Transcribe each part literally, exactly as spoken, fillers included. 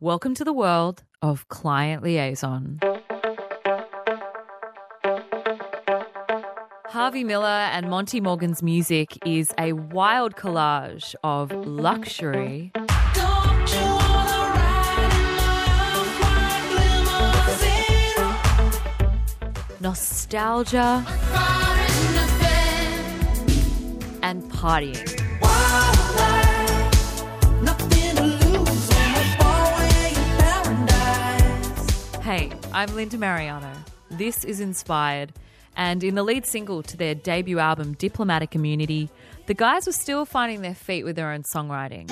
Welcome to the world of Client Liaison. Harvey Miller and Monty Morgan's music is a wild collage of luxury, nostalgia, and partying. Hey, I'm Linda Mariano. This is Inspired, and in the lead single to their debut album Diplomatic Immunity, the guys were still finding their feet with their own songwriting.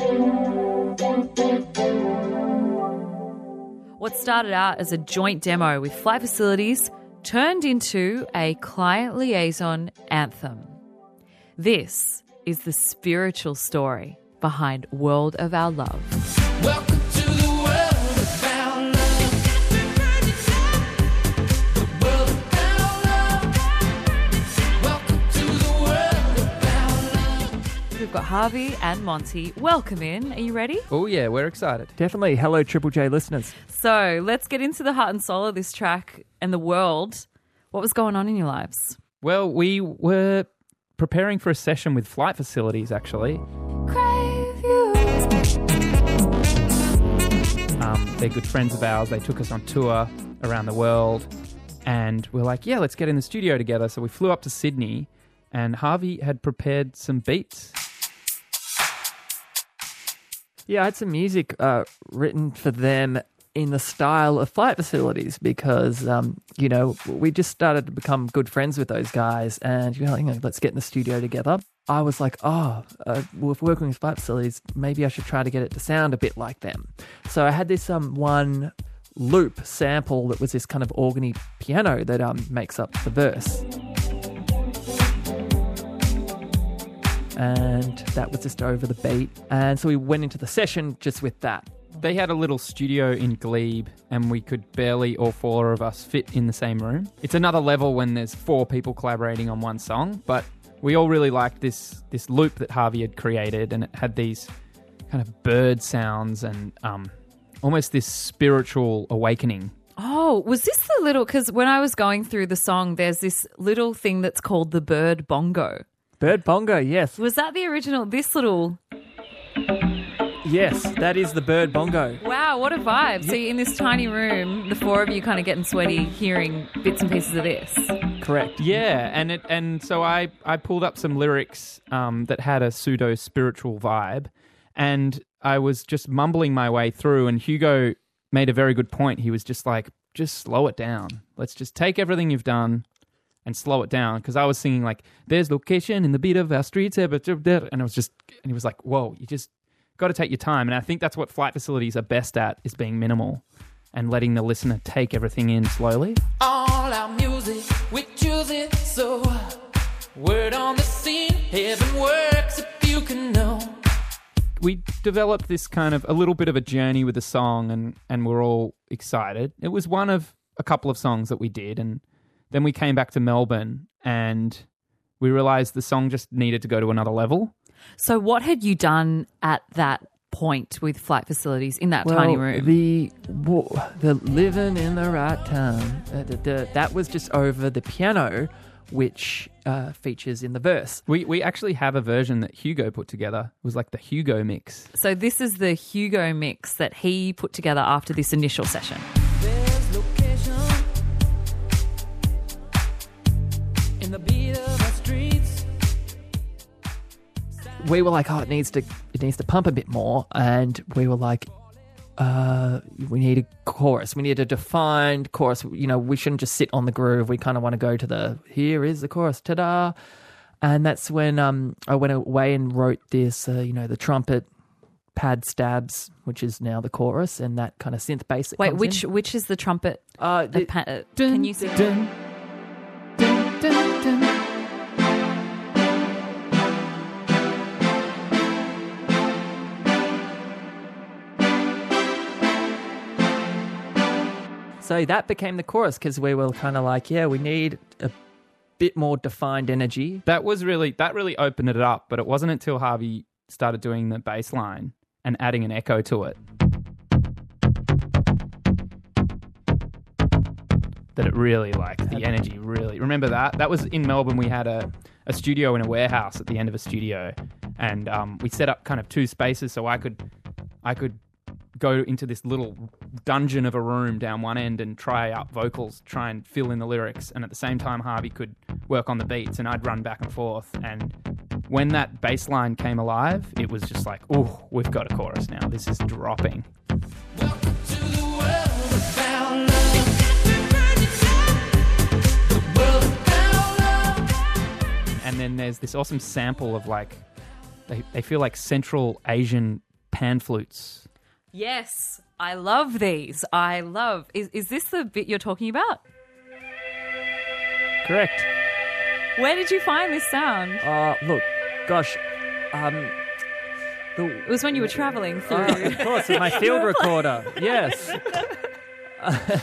What started out as a joint demo with Flight Facilities turned into a Client Liaison anthem. This is the spiritual story behind World of Our Love. Welcome to the world of our love. The world of our love. Welcome to the world of our love. We've got Harvey and Monty. Welcome in. Are you ready? Oh yeah, we're excited. Definitely. Hello, Triple J listeners. So let's get into the heart and soul of this track and the world. What was going on in your lives? Well, we were preparing for a session with Flight Facilities, actually. Crave you. Um, they're good friends of ours. They took us on tour around the world, and we're like, yeah, let's get in the studio together. So we flew up to Sydney, and Harvey had prepared some beats. Yeah, I had some music uh, written for them in the style of Flight Facilities because, um, you know, we just started to become good friends with those guys and, you know, you know let's get in the studio together. I was like, oh, uh, well, if working with Flight Facilities, maybe I should try to get it to sound a bit like them. So I had this um, one loop sample that was this kind of organy piano that um, makes up the verse. And that was just over the beat. And so we went into the session just with that. They had a little studio in Glebe and we could barely all four of us fit in the same room. It's another level when there's four people collaborating on one song, but we all really liked this this loop that Harvey had created, and it had these kind of bird sounds and um, almost this spiritual awakening. Oh, was this the little, because when I was going through the song, there's this little thing that's called the bird bongo. Bird bongo, yes. Was that the original, this little... Yes, that is the bird bongo. Wow, what a vibe. So you're in this tiny room, the four of you kind of getting sweaty hearing bits and pieces of this. Correct. Yeah, and it and so I, I pulled up some lyrics um, that had a pseudo-spiritual vibe, and I was just mumbling my way through, and Hugo made a very good point. He was just like, just slow it down. Let's just take everything you've done and slow it down, because I was singing like, there's location in the beat of our streets, and it was just, and he was like, whoa, you just... got to take your time, and I think that's what Flight Facilities are best at, is being minimal and letting the listener take everything in slowly. All our music, we choose it, so word on the scene, heaven works if you can know. We developed this kind of a little bit of a journey with the song, and, and we're all excited. It was one of a couple of songs that we did, and then we came back to Melbourne and we realised the song just needed to go to another level. So what had you done at that point with Flight Facilities in that well, tiny room? The the living in the right time, uh, the, the, that was just over the piano, which uh, features in the verse. We we actually have a version that Hugo put together. It was like the Hugo mix. So this is the Hugo mix that he put together after this initial session. There's location in the beat of our streets. We were like, oh, it needs to, it needs to pump a bit more, and we were like, uh, we need a chorus. We need a defined chorus. You know, we shouldn't just sit on the groove. We kind of want to go to the here is the chorus, ta-da, and that's when um I went away and wrote this, uh, you know, the trumpet pad stabs, which is now the chorus, and that kind of synth bass. That Wait, comes which in. which is the trumpet? Uh, the, the pa- dun, can you sing? Dun, dun, dun, dun, dun. So that became the chorus, because we were kind of like, yeah, we need a bit more defined energy. That was really, that really opened it up, but it wasn't until Harvey started doing the bass line and adding an echo to it. that it really, like, the energy really... Remember that? That was in Melbourne. We had a, a studio in a warehouse at the end of a studio, and um, we set up kind of two spaces so I could I could go into this little dungeon of a room down one end and try out vocals, try and fill in the lyrics, and at the same time Harvey could work on the beats and I'd run back and forth. And when that bass line came alive, it was just like, ooh, we've got a chorus now. This is dropping. Welcome to the world of our love. And then there's this awesome sample of, like, they, they feel like Central Asian pan flutes. Yes, I love these. I love. Is is this the bit you're talking about? Correct. Where did you find this sound? Uh, look, gosh, um... The, it was when you were travelling through... Uh, of course, my field recorder, yes. Uh,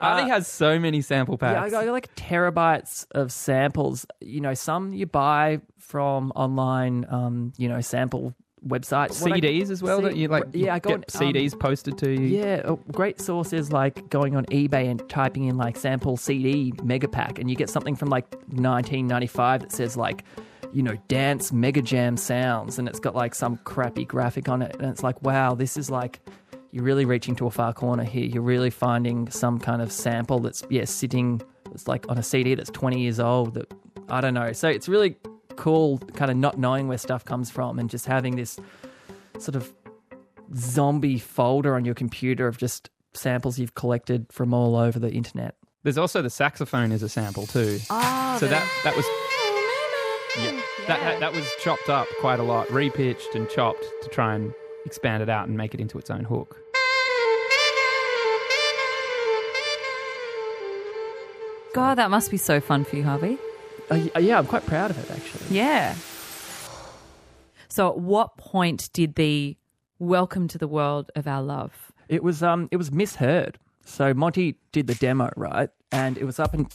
Harvey has so many sample packs. Yeah, I got, I got like terabytes of samples. You know, some you buy from online, um, you know, sample websites. C Ds I, as well, C- that you like yeah, you I got, get um, C Ds posted to you. Yeah, a great source is like going on eBay and typing in like sample C D mega pack, and you get something from like nineteen ninety-five that says like, you know, dance mega jam sounds, and it's got like some crappy graphic on it, and it's like, wow, this is like... You're really reaching to a far corner here. You're really finding some kind of sample that's, yeah, sitting, it's like on a C D that's twenty years old that, I don't know. So it's really cool kind of not knowing where stuff comes from and just having this sort of zombie folder on your computer of just samples you've collected from all over the internet. There's also the saxophone as a sample too. Oh, so that, that was... Yeah, yeah. That, that was chopped up quite a lot, repitched and chopped to try and expand it out and make it into its own hook. God, that must be so fun for you, Harvey. Uh, yeah, I'm quite proud of it, actually. Yeah. So at what point did the Welcome to the World of Our Love? It was um, it was misheard. So Monty did the demo, right? And it was up and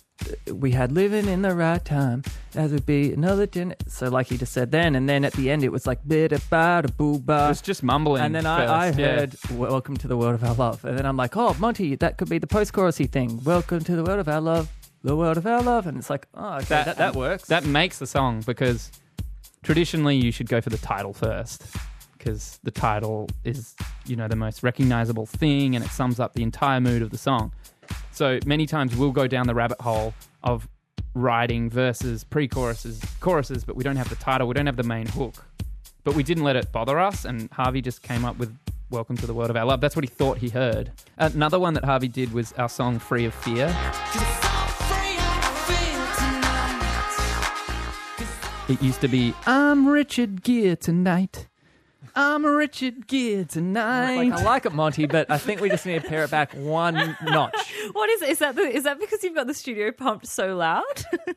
we had living in the right time, as would be another dinner. So like he just said then, and then at the end it was like bida bada boo ba. It was just mumbling. And then I, I heard yeah. Welcome to the World of Our Love. And then I'm like, oh, Monty, that could be the post-chorusy thing. Welcome to the World of Our Love, the World of Our Love. And it's like, oh, okay, that, that, that works. That makes the song, because traditionally you should go for the title first, because the title is, you know, the most recognizable thing and it sums up the entire mood of the song. So many times we'll go down the rabbit hole of writing verses, pre-choruses, choruses, but we don't have the title, we don't have the main hook. But we didn't let it bother us, and Harvey just came up with Welcome to the World of Our Love. That's what he thought he heard. Another one that Harvey did was our song Free of Fear. It used to be, I'm Richard Gere tonight. I'm a Richard Gere tonight. Like, I like it, Monty, but I think we just need to pare it back one notch. What is it? Is that, the, is that because you've got the studio pumped so loud?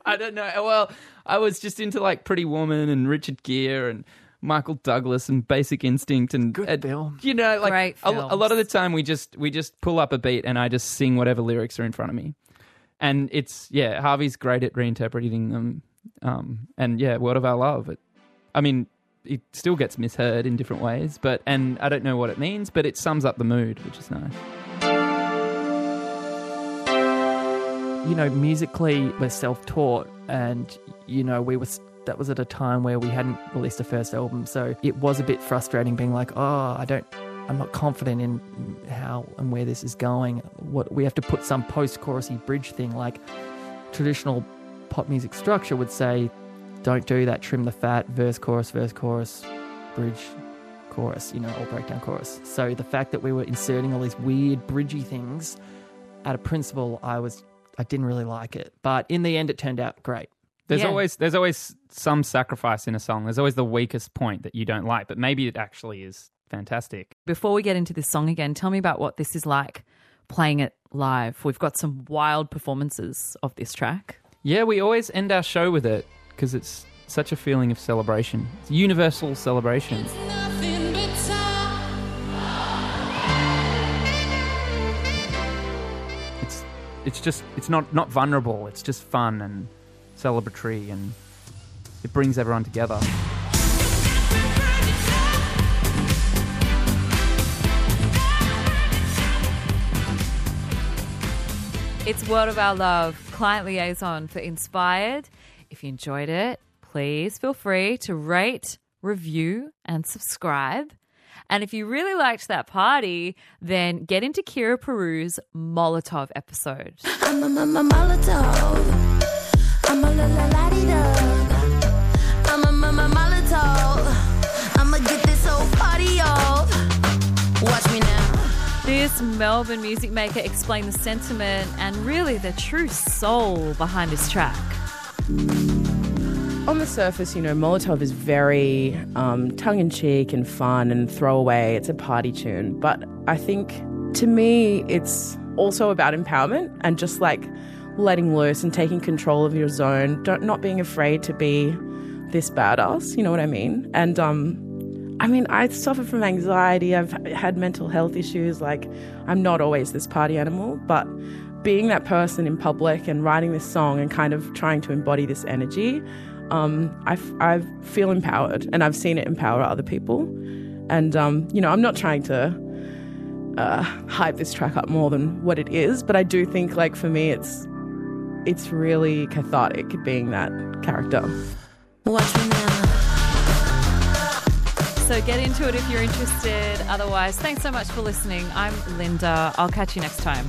I don't know. Well, I was just into like Pretty Woman and Richard Gere and Michael Douglas and Basic Instinct and good film. You know, like great a, a lot of the time we just we just pull up a beat and I just sing whatever lyrics are in front of me, and it's yeah, Harvey's great at reinterpreting them, um, and yeah, World of Our Love. It, I mean. It still gets misheard in different ways, but and I don't know what it means, but it sums up the mood, which is nice. You know, musically, we're self-taught, and you know, we were that was at a time where we hadn't released a first album, so it was a bit frustrating being like, oh, I don't, I'm not confident in how and where this is going. What we have to put some post-chorusy bridge thing, like traditional pop music structure would say. Don't do that, trim the fat, verse, chorus, verse, chorus, bridge, chorus, you know, or breakdown chorus. So the fact that we were inserting all these weird bridgy things, at a principle, I was, I didn't really like it. But in the end, it turned out great. There's yeah. always there's always some sacrifice in a song. There's always the weakest point that you don't like, but maybe it actually is fantastic. Before we get into this song again, tell me about what this is like playing it live. We've got some wild performances of this track. Yeah, we always end our show with it, because it's such a feeling of celebration. It's a universal celebration. It's nothing but time. It's it's just it's not, not vulnerable, it's just fun and celebratory, and it brings everyone together. It's World of Our Love, Client Liaison for Inspired. If you enjoyed it, please feel free to rate, review, and subscribe. And if you really liked that party, then get into Kira Peru's Molotov episode. I'm a, I'm a Molotov. I'm a la la la dee dub. I'm a, I'm a Molotov. I'ma get this whole party off. Watch me now. This Melbourne music maker explained the sentiment and really the true soul behind this track. On the surface, you know, Molotov is very um, tongue-in-cheek and fun and throwaway. It's a party tune. But I think, to me, it's also about empowerment and just, like, letting loose and taking control of your zone, don't, not being afraid to be this badass, you know what I mean? And, um... I mean, I suffer from anxiety. I've had mental health issues. Like, I'm not always this party animal, but being that person in public and writing this song and kind of trying to embody this energy, um, I, I feel empowered, and I've seen it empower other people. And, um, you know, I'm not trying to uh, hype this track up more than what it is, but I do think, like, for me, it's it's really cathartic being that character. Watch me now. So get into it if you're interested. Otherwise, thanks so much for listening. I'm Linda. I'll catch you next time.